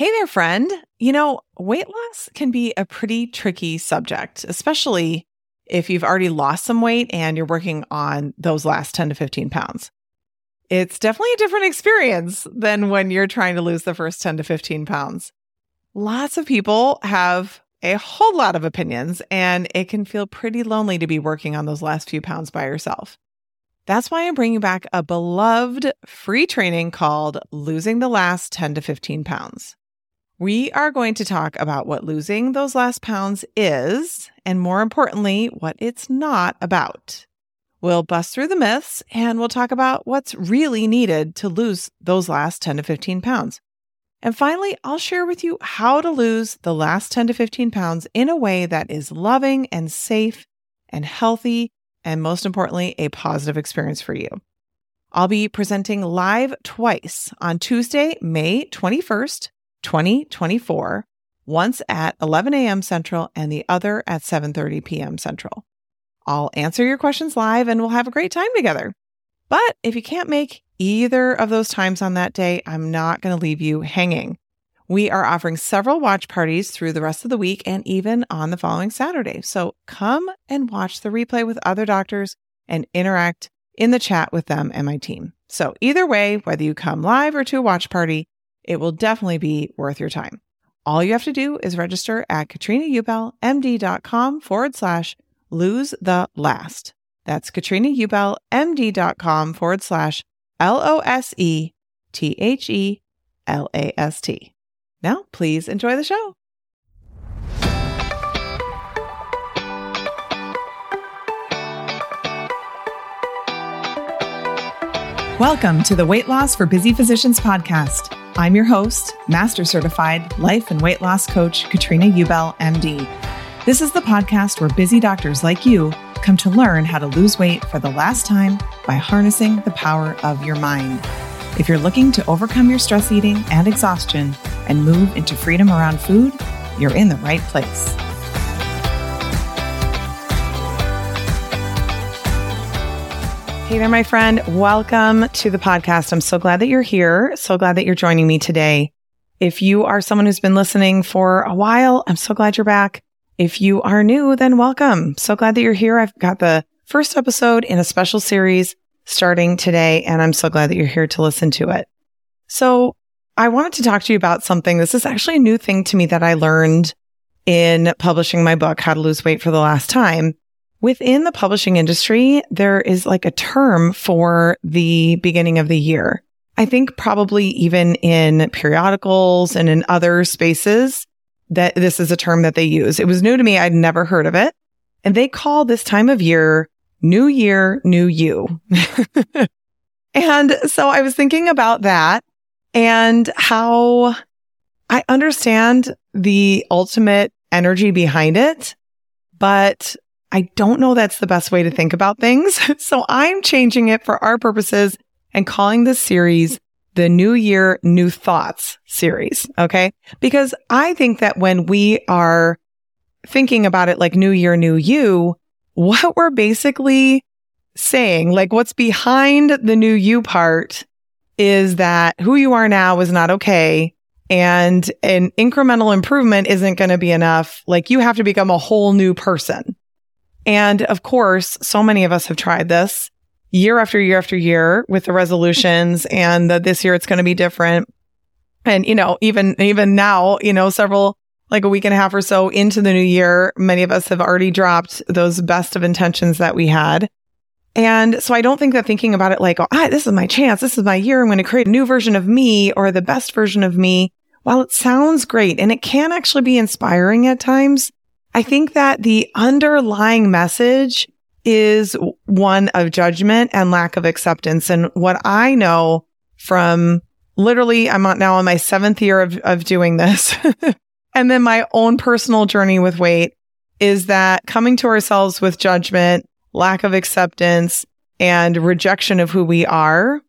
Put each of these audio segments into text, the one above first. Hey there, friend. You know, weight loss can be a pretty tricky subject, especially if you've already lost some weight and you're working on those last 10 to 15 pounds. It's definitely a different experience than when you're trying to lose the first 10 to 15 pounds. Lots of people have a whole lot of opinions, and it can feel pretty lonely to be working on those last few pounds by yourself. That's why I'm bringing back a beloved free training called Losing the Last 10 to 15 Pounds. We are going to talk about what losing those last pounds is, and more importantly, what it's not about. We'll bust through the myths, and we'll talk about what's really needed to lose those last 10 to 15 pounds. And finally, I'll share with you how to lose the last 10 to 15 pounds in a way that is loving and safe and healthy, and most importantly, a positive experience for you. I'll be presenting live twice on Tuesday, May 21st, 2024, once at 11 a.m. Central and the other at 7:30 p.m. Central. I'll answer your questions live and we'll have a great time together. But if you can't make either of those times on that day, I'm not going to leave you hanging. We are offering several watch parties through the rest of the week and even on the following Saturday. So come and watch the replay with other doctors and interact in the chat with them and my team. So either way, whether you come live or to a watch party, it will definitely be worth your time. All you have to do is register at katrinaubelmd.com/lose-the-last. That's katrinaubelmd.com/LOSETHELAST. Now, please enjoy the show. Welcome to the Weight Loss for Busy Physicians podcast. I'm your host, Master Certified Life and Weight Loss Coach, Katrina Ubel, MD. This is the podcast where busy doctors like you come to learn how to lose weight for the last time by harnessing the power of your mind. If you're looking to overcome your stress eating and exhaustion and move into freedom around food, you're in the right place. Hey there, my friend. Welcome to the podcast. I'm so glad that you're here. So glad that you're joining me today. If you are someone who's been listening for a while, I'm so glad you're back. If you are new, then welcome. So glad that you're here. I've got the first episode in a special series starting today, and I'm so glad that you're here to listen to it. So I wanted to talk to you about something. This is actually a new thing to me that I learned in publishing my book, How to Lose Weight for the Last Time. Within the publishing industry, there is like a term for the beginning of the year. I think probably even in periodicals and in other spaces that this is a term that they use. It was new to me. I'd never heard of it. And they call this time of year, new you. And so I was thinking about that and how I understand the ultimate energy behind it, but I don't know that's the best way to think about things. So I'm changing it for our purposes and calling this series the New Year, New Thoughts series. Okay. Because I think that when we are thinking about it like New Year, New You, what we're basically saying, like what's behind the new you part is that who you are now is not okay. And an incremental improvement isn't going to be enough. Like you have to become a whole new person. And of course, so many of us have tried this year after year after year with the resolutions and that this year it's going to be different. And, you know, even now, you know, several like a week and a half or so into the new year, many of us have already dropped those best of intentions that we had. And so I don't think that thinking about it like, oh, this is my chance. This is my year. I'm going to create a new version of me or the best version of me. While it sounds great and it can actually be inspiring at times, I think that the underlying message is one of judgment and lack of acceptance. And what I know from literally, I'm now on my seventh year of doing this. And then my own personal journey with weight is that coming to ourselves with judgment, lack of acceptance, and rejection of who we are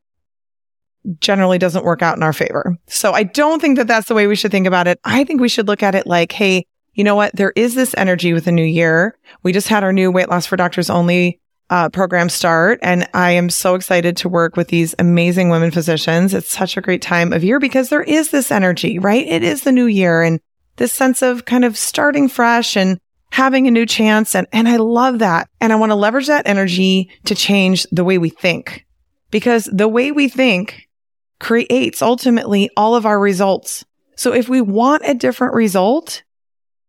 generally doesn't work out in our favor. So I don't think that that's the way we should think about it. I think we should look at it like, hey, you know what? There is this energy with the new year. We just had our new Weight Loss for Doctors Only program start, and I am so excited to work with these amazing women physicians. It's such a great time of year because there is this energy, right? It is the new year and this sense of kind of starting fresh and having a new chance. And I love that. And I want to leverage that energy to change the way we think, because the way we think creates ultimately all of our results. So if we want a different result,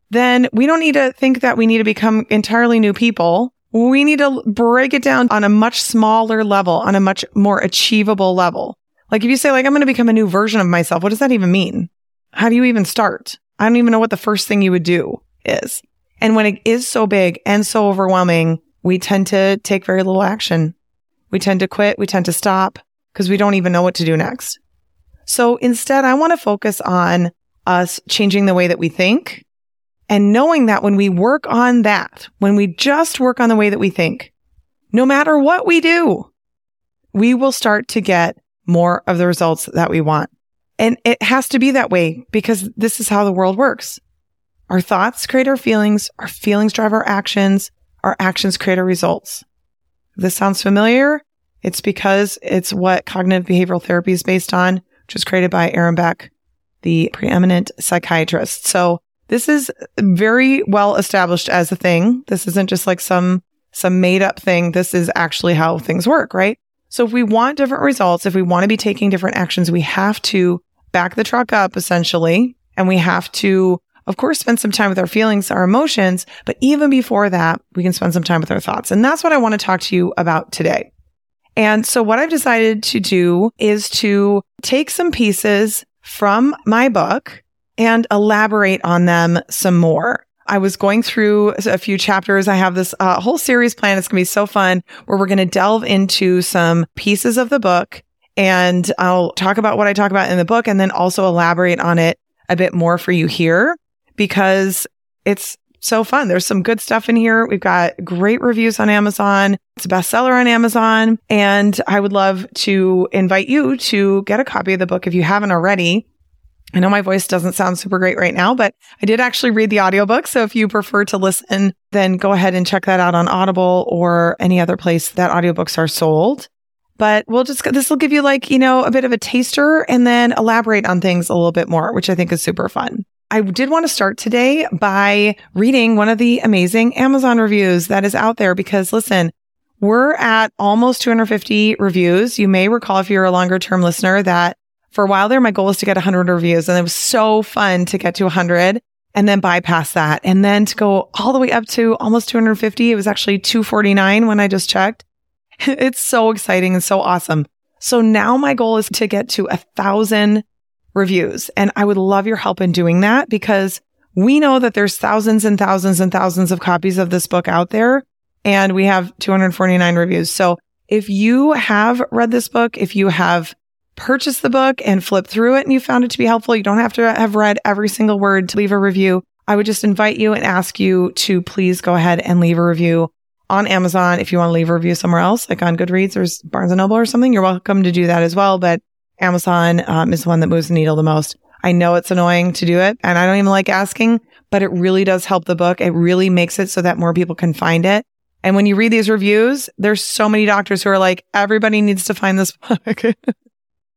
then we don't need to think that we need to become entirely new people. We need to break it down on a much smaller level, on a much more achievable level. Like if you say, like, I'm going to become a new version of myself, what does that even mean? How do you even start? I don't even know what the first thing you would do is. And when it is so big and so overwhelming, we tend to take very little action. We tend to quit. We tend to stop because we don't even know what to do next. So instead, I want to focus on us changing the way that we think. And knowing that when we work on that, when we just work on the way that we think, no matter what we do, we will start to get more of the results that we want. And it has to be that way because this is how the world works. Our thoughts create our feelings drive our actions create our results. If this sounds familiar, it's because it's what cognitive behavioral therapy is based on, which was created by Aaron Beck, the preeminent psychiatrist. So this is very well established as a thing. This isn't just like some made up thing. This is actually how things work, right? So if we want different results, if we want to be taking different actions, we have to back the truck up essentially. And we have to, of course, spend some time with our feelings, our emotions. But even before that, we can spend some time with our thoughts. And that's what I want to talk to you about today. And so what I've decided to do is to take some pieces from my book and elaborate on them some more. I was going through a few chapters. I have this whole series planned. It's going to be so fun where we're going to delve into some pieces of the book, and I'll talk about what I talk about in the book and then also elaborate on it a bit more for you here because it's so fun. There's some good stuff in here. We've got great reviews on Amazon. It's a bestseller on Amazon, and I would love to invite you to get a copy of the book if you haven't already. I know my voice doesn't sound super great right now, but I did actually read the audiobook. So if you prefer to listen, then go ahead and check that out on Audible or any other place that audiobooks are sold. But this will give you a bit of a taster and then elaborate on things a little bit more, which I think is super fun. I did want to start today by reading one of the amazing Amazon reviews that is out there because listen, we're at almost 250 reviews. You may recall if you're a longer term listener that for a while there, my goal was to get 100 reviews, and it was so fun to get to 100 and then bypass that. And then to go all the way up to almost 250, it was actually 249 when I just checked. It's so exciting and so awesome. So now my goal is to get to 1,000 reviews, and I would love your help in doing that because we know that there's thousands and thousands and thousands of copies of this book out there, and we have 249 reviews. So if you have read this book, if you have purchase the book and flip through it and you found it to be helpful, you don't have to have read every single word to leave a review. I would just invite you and ask you to please go ahead and leave a review on Amazon. If you want to leave a review somewhere else, like on Goodreads or Barnes & Noble or something, you're welcome to do that as well. But Amazon is the one that moves the needle the most. I know it's annoying to do it and I don't even like asking, but it really does help the book. It really makes it so that more people can find it. And when you read these reviews, there's so many doctors who are like, everybody needs to find this book.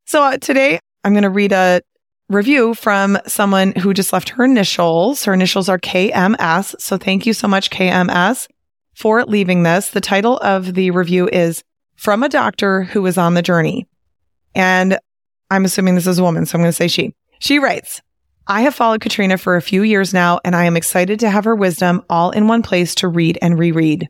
So today, I'm going to read a review from someone who just left her initials. Her initials are KMS. So thank you so much, KMS, for leaving this. The title of the review is From a Doctor Who Is on the Journey. And I'm assuming this is a woman, so I'm going to say she. She writes, I have followed Katrina for a few years now, and I am excited to have her wisdom all in one place to read and reread.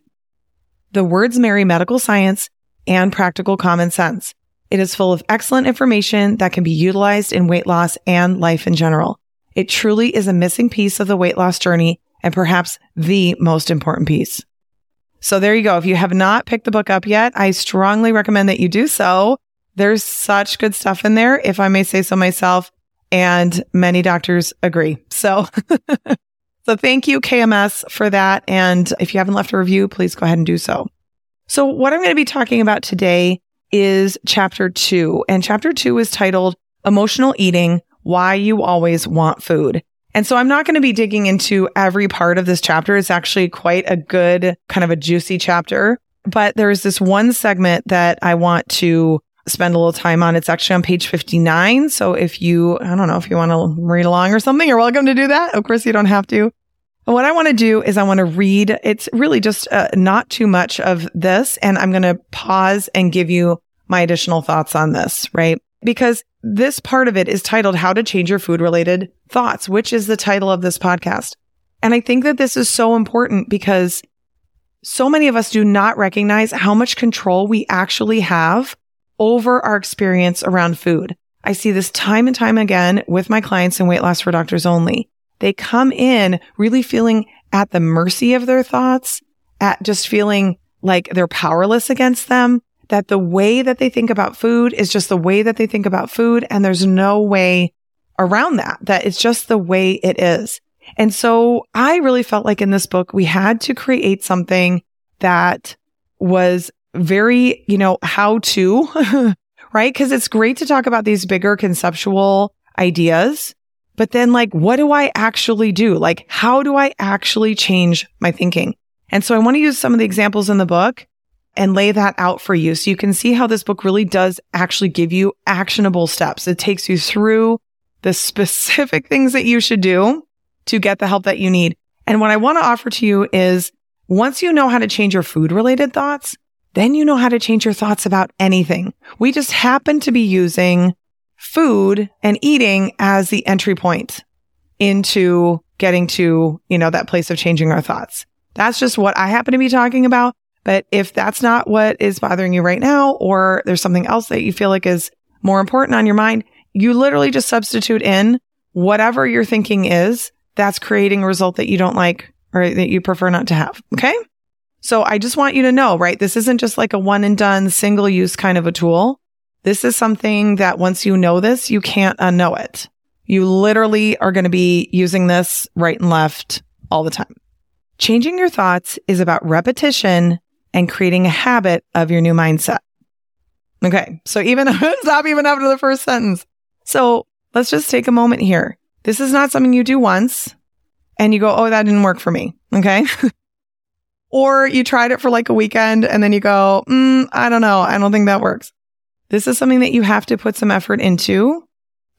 The words marry medical science and practical common sense. It is full of excellent information that can be utilized in weight loss and life in general. It truly is a missing piece of the weight loss journey and perhaps the most important piece. So there you go. If you have not picked the book up yet, I strongly recommend that you do so. There's such good stuff in there, if I may say so myself, and many doctors agree. So, so thank you, KMS, for that. And if you haven't left a review, please go ahead and do so. So what I'm going to be talking about today is chapter 2. And chapter 2 is titled Emotional Eating, Why You Always Want Food. And so I'm not going to be digging into every part of this chapter. It's actually quite a good, kind of a juicy chapter. But there's this one segment that I want to spend a little time on. It's actually on page 59. So if you, I don't know, if you want to read along or something, you're welcome to do that. Of course, you don't have to. But what I want to do is I want to read. It's really just not too much of this. And I'm going to pause and give you my additional thoughts on this, right? Because this part of it is titled How to Change Your Food-Related Thoughts, which is the title of this podcast. And I think that this is so important because so many of us do not recognize how much control we actually have over our experience around food. I see this time and time again with my clients in Weight Loss for Doctors Only. They come in really feeling at the mercy of their thoughts, at just feeling like they're powerless against them, that the way that they think about food is just the way that they think about food, and there's no way around that, that it's just the way it is. And so I really felt like in this book, we had to create something that was very, how to, right? Because it's great to talk about these bigger conceptual ideas, but then what do I actually do? How do I actually change my thinking? And so I want to use some of the examples in the book and lay that out for you so you can see how this book really does actually give you actionable steps. It takes you through the specific things that you should do to get the help that you need. And what I want to offer to you is once you know how to change your food-related thoughts, then you know how to change your thoughts about anything. We just happen to be using food and eating as the entry point into getting to, that place of changing our thoughts. That's just what I happen to be talking about. But if that's not what is bothering you right now, or there's something else that you feel like is more important on your mind, you literally just substitute in whatever your thinking is that's creating a result that you don't like or that you prefer not to have. Okay. So I just want you to know, right? This isn't just a one and done single use kind of a tool. This is something that once you know this, you can't unknow it. You literally are going to be using this right and left all the time. Changing your thoughts is about repetition and creating a habit of your new mindset. Okay. So stop even after the first sentence. So let's just take a moment here. This is not something you do once and you go, oh, that didn't work for me. Okay. Or you tried it for a weekend and then you go, I don't know. I don't think that works. This is something that you have to put some effort into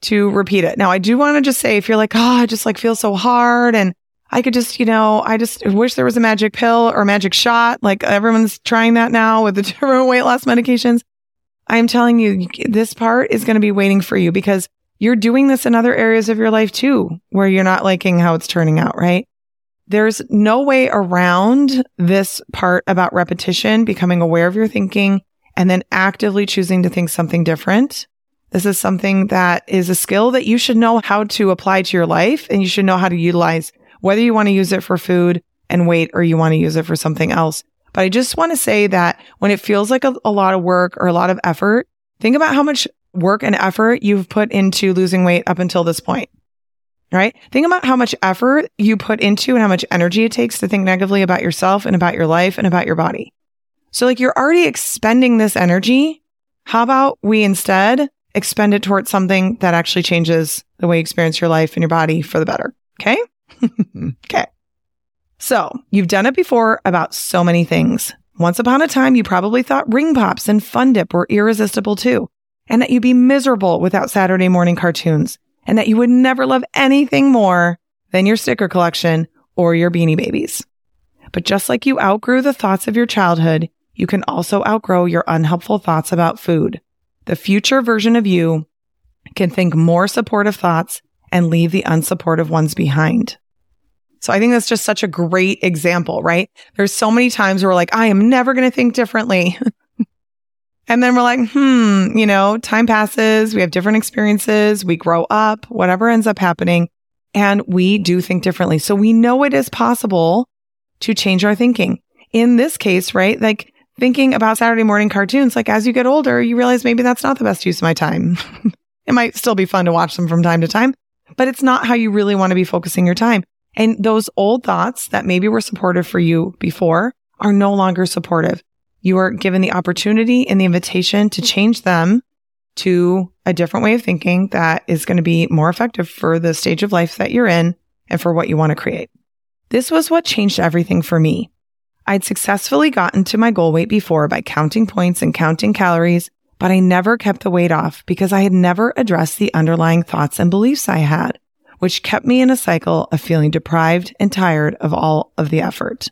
to repeat it. Now, I do want to just say, if you're I just feel so hard and I could just, I just wish there was a magic pill or a magic shot. Everyone's trying that now with the different weight loss medications. I'm telling you, this part is going to be waiting for you because you're doing this in other areas of your life too, where you're not liking how it's turning out, right? There's no way around this part about repetition, becoming aware of your thinking, and then actively choosing to think something different. This is something that is a skill that you should know how to apply to your life, and you should know how to utilize, whether you want to use it for food and weight, or you want to use it for something else. But I just want to say that when it feels like a lot of work or a lot of effort, think about how much work and effort you've put into losing weight up until this point, right? Think about how much effort you put into and how much energy it takes to think negatively about yourself and about your life and about your body. So you're already expending this energy. How about we instead expend it towards something that actually changes the way you experience your life and your body for the better? Okay. Okay. So you've done it before about so many things. Once upon a time, you probably thought Ring Pops and Fun Dip were irresistible too, and that you'd be miserable without Saturday morning cartoons, and that you would never love anything more than your sticker collection or your Beanie Babies. But just like you outgrew the thoughts of your childhood, you can also outgrow your unhelpful thoughts about food. The future version of you can think more supportive thoughts and leave the unsupportive ones behind. So I think that's just such a great example, right? There's so many times where we're I am never going to think differently. And then we're time passes, we have different experiences, we grow up, whatever ends up happening, and we do think differently. So we know it is possible to change our thinking. In this case, right, thinking about Saturday morning cartoons, as you get older, you realize maybe that's not the best use of my time. It might still be fun to watch them from time to time, but it's not how you really want to be focusing your time. And those old thoughts that maybe were supportive for you before are no longer supportive. You are given the opportunity and the invitation to change them to a different way of thinking that is going to be more effective for the stage of life that you're in and for what you want to create. This was what changed everything for me. I'd successfully gotten to my goal weight before by counting points and counting calories, but I never kept the weight off because I had never addressed the underlying thoughts and beliefs I had, which kept me in a cycle of feeling deprived and tired of all of the effort.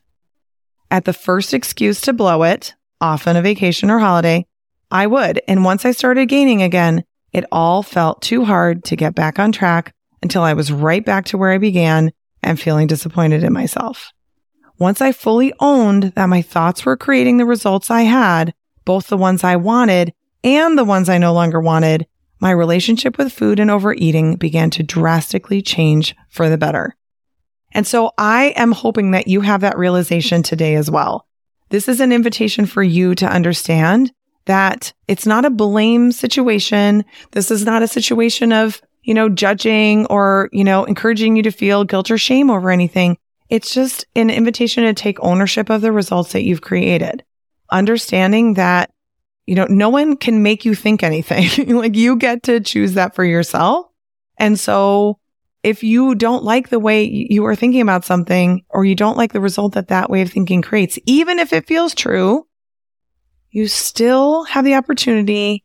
At the first excuse to blow it, often a vacation or holiday, I would, and once I started gaining again, it all felt too hard to get back on track until I was right back to where I began and feeling disappointed in myself. Once I fully owned that my thoughts were creating the results I had, both the ones I wanted and the ones I no longer wanted, my relationship with food and overeating began to drastically change for the better. And so I am hoping that you have that realization today as well. This is an invitation for you to understand that it's not a blame situation. This is not a situation of, judging or, encouraging you to feel guilt or shame over anything. It's just an invitation to take ownership of the results that you've created. Understanding that, no one can make you think anything. Like, you get to choose that for yourself. And so if you don't like the way you are thinking about something, or you don't like the result that that way of thinking creates, even if it feels true, you still have the opportunity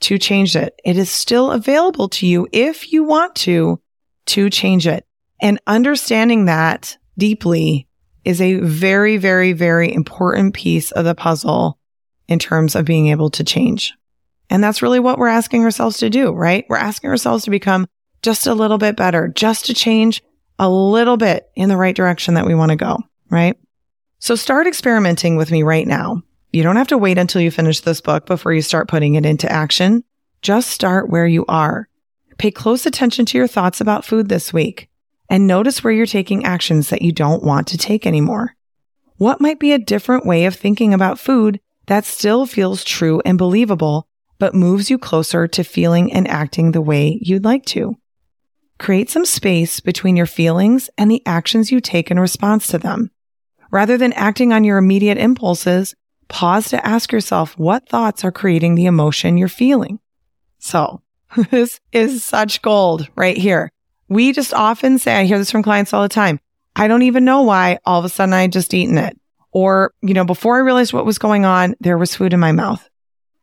to change it. It is still available to you if you want to change it. And understanding that deeply is a very, very, very important piece of the puzzle in terms of being able to change. And that's really what we're asking ourselves to do, right? We're asking ourselves to become just a little bit better, just to change a little bit in the right direction that we want to go, right? So start experimenting with me right now. You don't have to wait until you finish this book before you start putting it into action. Just start where you are. Pay close attention to your thoughts about food this week and notice where you're taking actions that you don't want to take anymore. What might be a different way of thinking about food that still feels true and believable, but moves you closer to feeling and acting the way you'd like to? Create some space between your feelings and the actions you take in response to them. Rather than acting on your immediate impulses, pause to ask yourself what thoughts are creating the emotion you're feeling. So this is such gold right here. We just often say, I hear this from clients all the time, I don't even know why all of a sudden I had just eaten it. Or, before I realized what was going on, there was food in my mouth.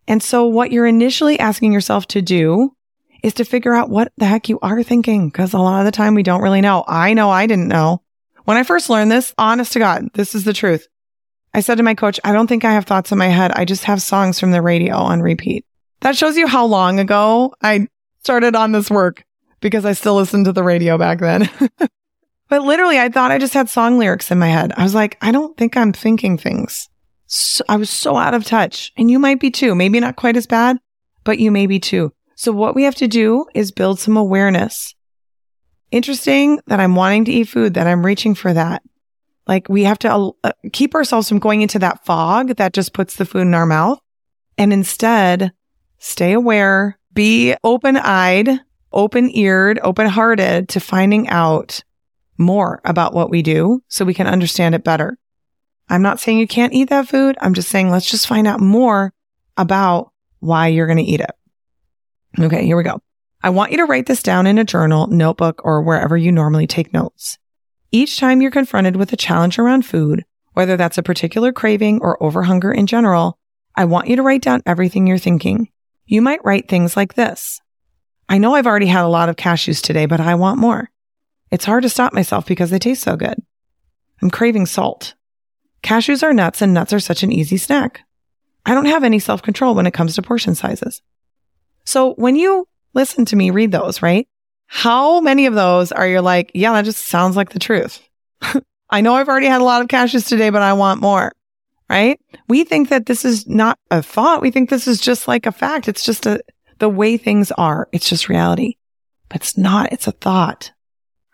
And so what you're initially asking yourself to do is to figure out what the heck you are thinking, because a lot of the time we don't really know. I know I didn't know. When I first learned this, honest to God, this is the truth. I said to my coach, I don't think I have thoughts in my head. I just have songs from the radio on repeat. That shows you how long ago I started on this work, because I still listened to the radio back then. But literally, I thought I just had song lyrics in my head. I was like, I don't think I'm thinking things. So I was so out of touch. And you might be too. Maybe not quite as bad, but you may be too. So what we have to do is build some awareness. Interesting that I'm wanting to eat food, that I'm reaching for that. Like, we have to keep ourselves from going into that fog that just puts the food in our mouth, and instead stay aware, be open-eyed, open-eared, open-hearted to finding out more about what we do so we can understand it better. I'm not saying you can't eat that food. I'm just saying, let's just find out more about why you're going to eat it. Okay, here we go. I want you to write this down in a journal, notebook, or wherever you normally take notes. Each time you're confronted with a challenge around food, whether that's a particular craving or overhunger in general, I want you to write down everything you're thinking. You might write things like this. I know I've already had a lot of cashews today, but I want more. It's hard to stop myself because they taste so good. I'm craving salt. Cashews are nuts, and nuts are such an easy snack. I don't have any self-control when it comes to portion sizes. So when you listen to me read those, right? How many of those are you like, yeah, that just sounds like the truth. I know I've already had a lot of cashews today, but I want more, right? We think that this is not a thought. We think this is just like a fact. It's just the way things are. It's just reality, but it's not. It's a thought,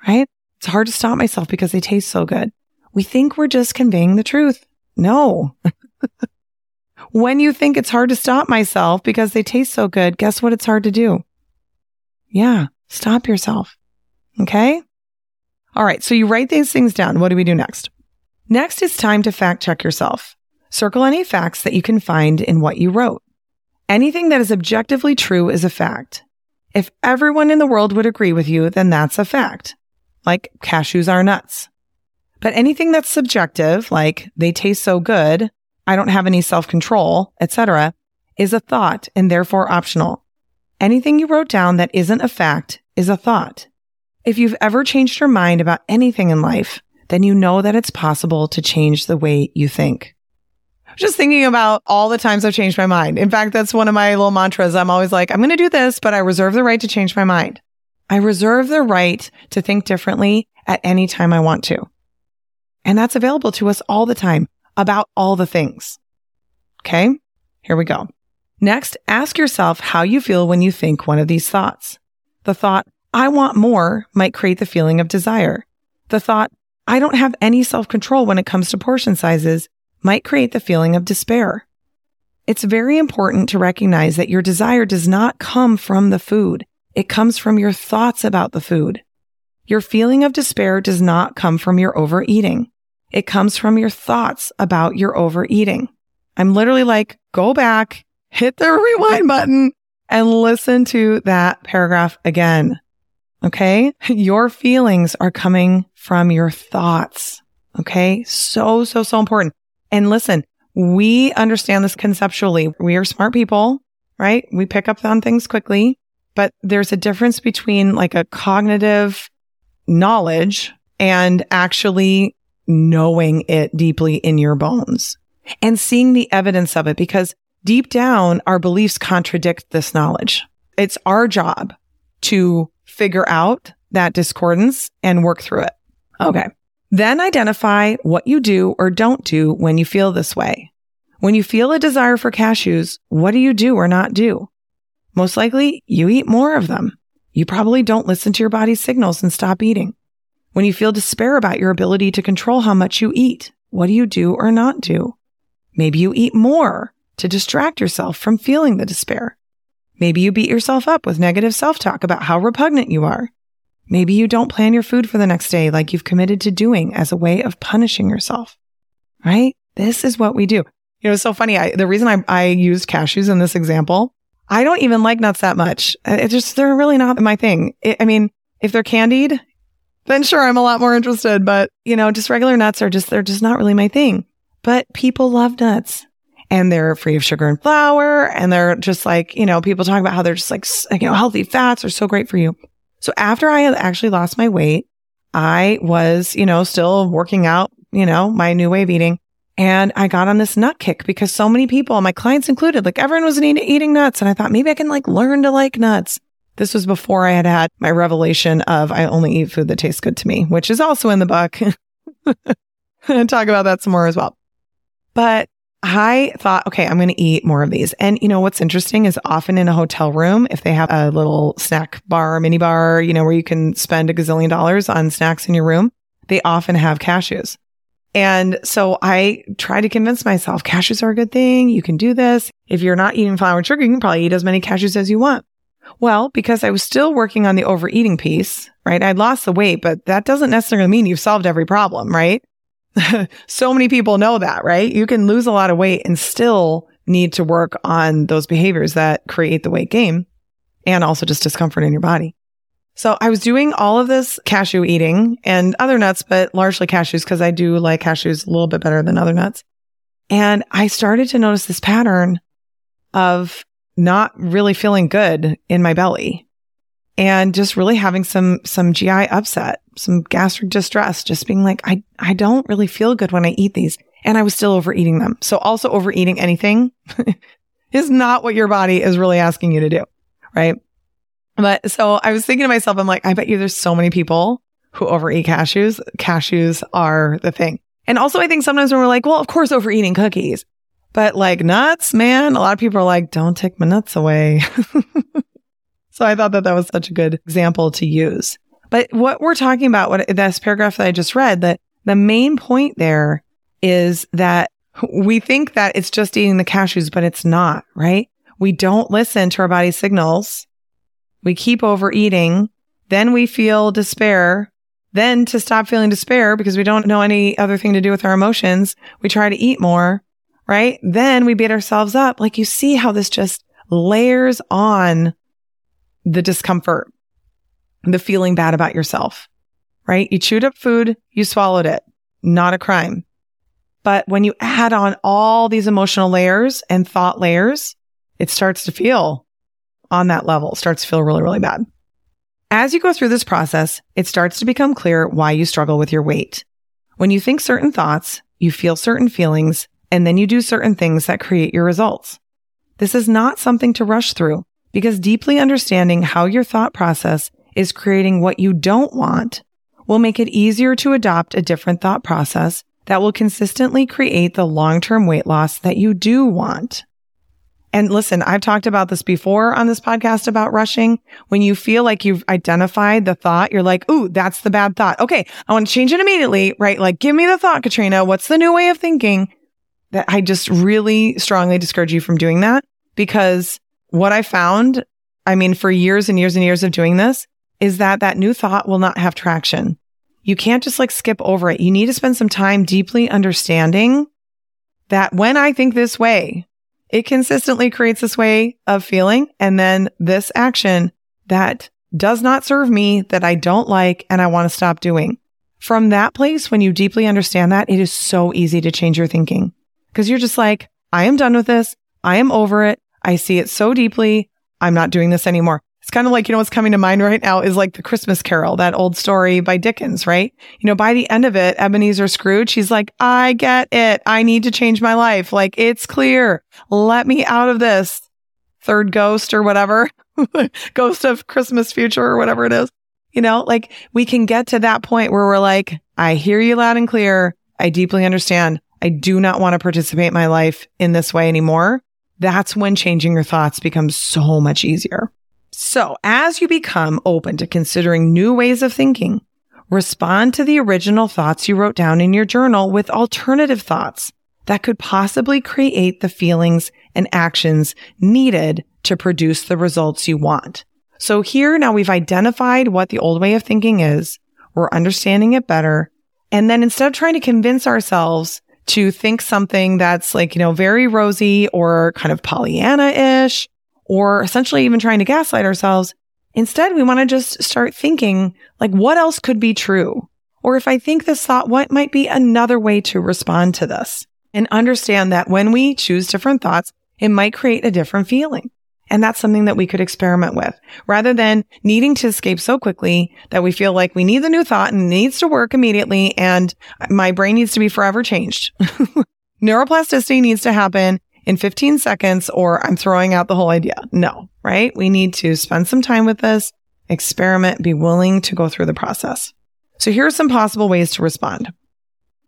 right? It's hard to stop myself because they taste so good. We think we're just conveying the truth. No. When you think it's hard to stop myself because they taste so good, guess what it's hard to do? Yeah, stop yourself. Okay? All right, so you write these things down. What do we do next? Next, it's time to fact check yourself. Circle any facts that you can find in what you wrote. Anything that is objectively true is a fact. If everyone in the world would agree with you, then that's a fact. Like, cashews are nuts. But anything that's subjective, like they taste so good, I don't have any self-control, etc., is a thought and therefore optional. Anything you wrote down that isn't a fact is a thought. If you've ever changed your mind about anything in life, then you know that it's possible to change the way you think. I'm just thinking about all the times I've changed my mind. In fact, that's one of my little mantras. I'm always like, I'm going to do this, but I reserve the right to change my mind. I reserve the right to think differently at any time I want to. And that's available to us all the time about all the things. Okay, here we go. Next, ask yourself how you feel when you think one of these thoughts. The thought, I want more, might create the feeling of desire. The thought, I don't have any self-control when it comes to portion sizes, might create the feeling of despair. It's very important to recognize that your desire does not come from the food. It comes from your thoughts about the food. Your feeling of despair does not come from your overeating. It comes from your thoughts about your overeating. I'm literally like, go back, hit the rewind button, and listen to that paragraph again. Okay? Your feelings are coming from your thoughts. Okay? So important. And listen, we understand this conceptually. We are smart people, right? We pick up on things quickly, but there's a difference between like a cognitive knowledge and actually knowing it deeply in your bones and seeing the evidence of it, because deep down, our beliefs contradict this knowledge. It's our job to figure out that discordance and work through it. Okay. Then identify what you do or don't do when you feel this way. When you feel a desire for cashews, what do you do or not do? Most likely, you eat more of them. You probably don't listen to your body's signals and stop eating. When you feel despair about your ability to control how much you eat, what do you do or not do? Maybe you eat more to distract yourself from feeling the despair. Maybe you beat yourself up with negative self-talk about how repugnant you are. Maybe you don't plan your food for the next day like you've committed to doing as a way of punishing yourself, right? This is what we do. You know, it's so funny. The reason I used cashews in this example, I don't even like nuts that much. They're really not my thing. If they're candied, then sure, I'm a lot more interested, but you know, just regular nuts they're just not really my thing. But people love nuts and they're free of sugar and flour. And they're just like, you know, people talk about how they're just like, you know, healthy fats are so great for you. So after I had actually lost my weight, I was, you know, still working out, you know, my new way of eating. And I got on this nut kick because so many people, my clients included, like everyone was eating nuts. And I thought maybe I can like learn to like nuts. This was before I had my revelation of I only eat food that tastes good to me, which is also in the book. And talk about that some more as well. But I thought, okay, I'm going to eat more of these. And you know, what's interesting is often in a hotel room, if they have a little snack bar, mini bar, you know, where you can spend a gazillion dollars on snacks in your room, they often have cashews. And so I tried to convince myself cashews are a good thing. You can do this. If you're not eating flour and sugar, you can probably eat as many cashews as you want. Well, because I was still working on the overeating piece, right? I'd lost the weight, but that doesn't necessarily mean you've solved every problem, right? So many people know that, right? You can lose a lot of weight and still need to work on those behaviors that create the weight gain and also just discomfort in your body. So I was doing all of this cashew eating and other nuts, but largely cashews because I do like cashews a little bit better than other nuts. And I started to notice this pattern of not really feeling good in my belly and just really having some GI upset, some gastric distress, just being like, I don't really feel good when I eat these. And I was still overeating them. So also overeating anything is not what your body is really asking you to do, right? But so I was thinking to myself, I'm like, I bet you there's so many people who overeat cashews. Cashews are the thing. And also I think sometimes when we're like, well, of course, overeating cookies. But like nuts, man, a lot of people are like, don't take my nuts away. So I thought that was such a good example to use. But what we're talking about, this paragraph that I just read, that the main point there is that we think that it's just eating the cashews, but it's not, right? We don't listen to our body's signals. We keep overeating. Then we feel despair. Then to stop feeling despair, because we don't know any other thing to do with our emotions, we try to eat more. Right? Then we beat ourselves up. Like you see how this just layers on the discomfort, the feeling bad about yourself, right? You chewed up food, you swallowed it. Not a crime. But when you add on all these emotional layers and thought layers, it starts to feel on that level. It starts to feel really, really bad. As you go through this process, it starts to become clear why you struggle with your weight. When you think certain thoughts, you feel certain feelings, and then you do certain things that create your results. This is not something to rush through, because deeply understanding how your thought process is creating what you don't want will make it easier to adopt a different thought process that will consistently create the long-term weight loss that you do want. And listen, I've talked about this before on this podcast about rushing. When you feel like you've identified the thought, you're like, ooh, that's the bad thought. Okay, I want to change it immediately, right? Like, give me the thought, Katrina. What's the new way of thinking? That I just really strongly discourage you from doing that, because what I found, I mean, for years and years and years of doing this, is that that new thought will not have traction. You can't just like skip over it. You need to spend some time deeply understanding that when I think this way, it consistently creates this way of feeling, and then this action that does not serve me, that I don't like, and I want to stop doing. From that place, when you deeply understand that, it is so easy to change your thinking, because you're just like, I am done with this. I am over it. I see it so deeply. I'm not doing this anymore. It's kind of like, you know, what's coming to mind right now is like The Christmas Carol, that old story by Dickens, right? You know, by the end of it, Ebenezer Scrooge, he's like, I get it. I need to change my life. Like, it's clear. Let me out of this third ghost or whatever, ghost of Christmas future or whatever it is. You know, like, we can get to that point where we're like, I hear you loud and clear. I deeply understand. I do not want to participate in my life in this way anymore. That's when changing your thoughts becomes so much easier. So as you become open to considering new ways of thinking, respond to the original thoughts you wrote down in your journal with alternative thoughts that could possibly create the feelings and actions needed to produce the results you want. So here now we've identified what the old way of thinking is. We're understanding it better. And then instead of trying to convince ourselves to think something that's like, you know, very rosy or kind of Pollyanna-ish, or essentially even trying to gaslight ourselves. Instead, we want to just start thinking, like, what else could be true? Or if I think this thought, what might be another way to respond to this? And understand that when we choose different thoughts, it might create a different feeling. And that's something that we could experiment with, rather than needing to escape so quickly that we feel like we need the new thought and it needs to work immediately and my brain needs to be forever changed. Neuroplasticity needs to happen in 15 seconds, or I'm throwing out the whole idea. No, right? We need to spend some time with this, experiment, be willing to go through the process. So here are some possible ways to respond.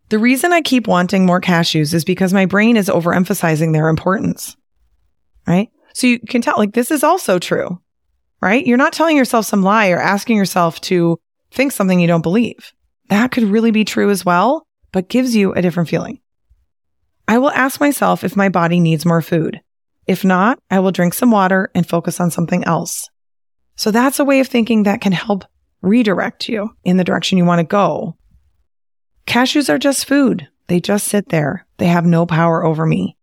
The reason I keep wanting more cashews is because my brain is overemphasizing their importance, right? So you can tell, like, this is also true, right? You're not telling yourself some lie or asking yourself to think something you don't believe. That could really be true as well, but gives you a different feeling. I will ask myself if my body needs more food. If not, I will drink some water and focus on something else. So that's a way of thinking that can help redirect you in the direction you want to go. Cashews are just food. They just sit there. They have no power over me.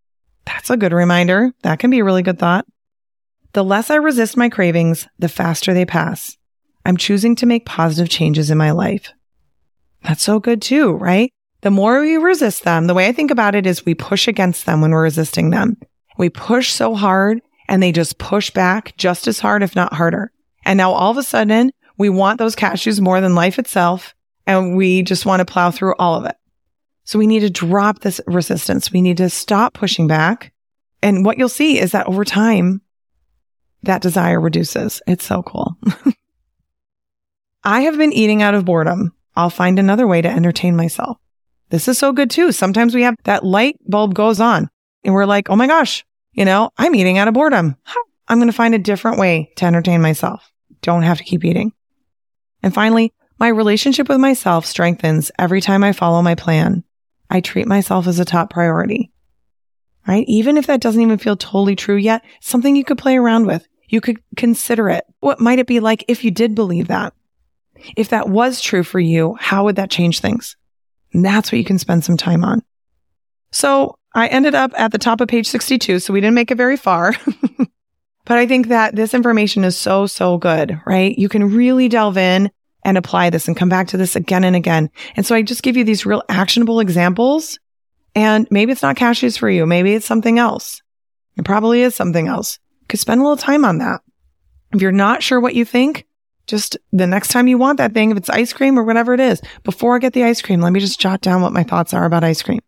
That's a good reminder. That can be a really good thought. The less I resist my cravings, the faster they pass. I'm choosing to make positive changes in my life. That's so good too, right? The more we resist them, the way I think about it is we push against them when we're resisting them. We push so hard and they just push back just as hard, if not harder. And now all of a sudden, we want those cashews more than life itself, and we just want to plow through all of it. So we need to drop this resistance. We need to stop pushing back. And what you'll see is that over time, that desire reduces. It's so cool. I have been eating out of boredom. I'll find another way to entertain myself. This is so good too. Sometimes we have that light bulb goes on and we're like, oh my gosh, you know, I'm eating out of boredom. I'm going to find a different way to entertain myself. Don't have to keep eating. And finally, my relationship with myself strengthens every time I follow my plan. I treat myself as a top priority, right? Even if that doesn't even feel totally true yet, something you could play around with. You could consider it. What might it be like if you did believe that? If that was true for you, how would that change things? And that's what you can spend some time on. So I ended up at the top of page 62, so we didn't make it very far. But I think that this information is so, so good, right? You can really delve in and apply this and come back to this again and again. And so I just give you these real actionable examples, and maybe it's not cashews for you. Maybe it's something else. It probably is something else. You could spend a little time on that. If you're not sure what you think, just the next time you want that thing, if it's ice cream or whatever it is, before I get the ice cream, let me just jot down what my thoughts are about ice cream.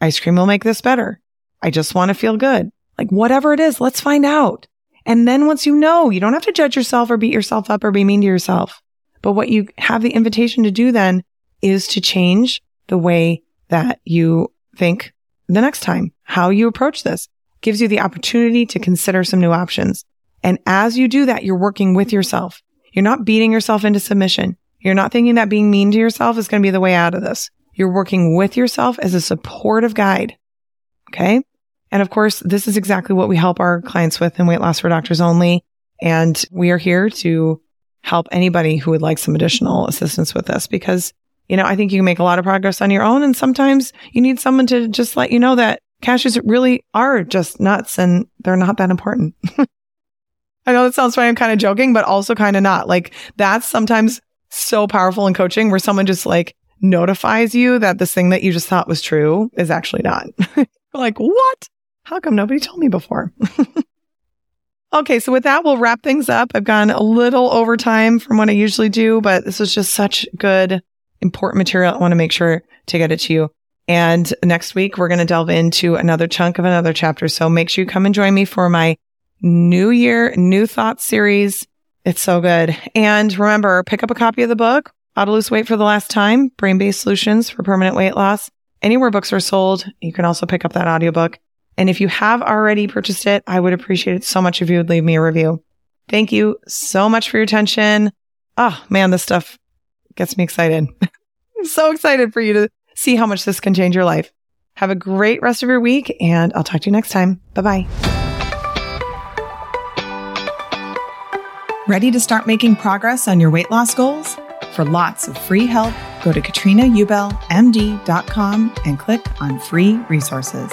Ice cream will make this better. I just want to feel good. Like whatever it is, let's find out. And then once you know, you don't have to judge yourself or beat yourself up or be mean to yourself. But what you have the invitation to do then is to change the way that you think the next time, how you approach this. Gives you the opportunity to consider some new options. And as you do that, you're working with yourself. You're not beating yourself into submission. You're not thinking that being mean to yourself is going to be the way out of this. You're working with yourself as a supportive guide. Okay? And of course, this is exactly what we help our clients with in Weight Loss for Doctors Only. And we are here to help anybody who would like some additional assistance with this, because, you know, I think you can make a lot of progress on your own. And sometimes you need someone to just let you know that cashews really are just nuts and they're not that important. I know that sounds funny. I'm kind of joking, but also kind of not. Like that's sometimes so powerful in coaching where someone just like notifies you that this thing that you just thought was true is actually not. Like, what? How come nobody told me before? Okay. So with that, we'll wrap things up. I've gone a little over time from what I usually do, but this was just such good, important material. I want to make sure to get it to you. And next week, we're going to delve into another chunk of another chapter. So make sure you come and join me for my New Year, New Thoughts series. It's so good. And remember, pick up a copy of the book, How to Lose Weight for the Last Time, Brain-Based Solutions for Permanent Weight Loss. Anywhere books are sold, you can also pick up that audiobook. And if you have already purchased it, I would appreciate it so much if you would leave me a review. Thank you so much for your attention. Oh, man, this stuff gets me excited. I'm so excited for you to see how much this can change your life. Have a great rest of your week, and I'll talk to you next time. Bye-bye. Ready to start making progress on your weight loss goals? For lots of free help, go to katrinaubelmd.com and click on free resources.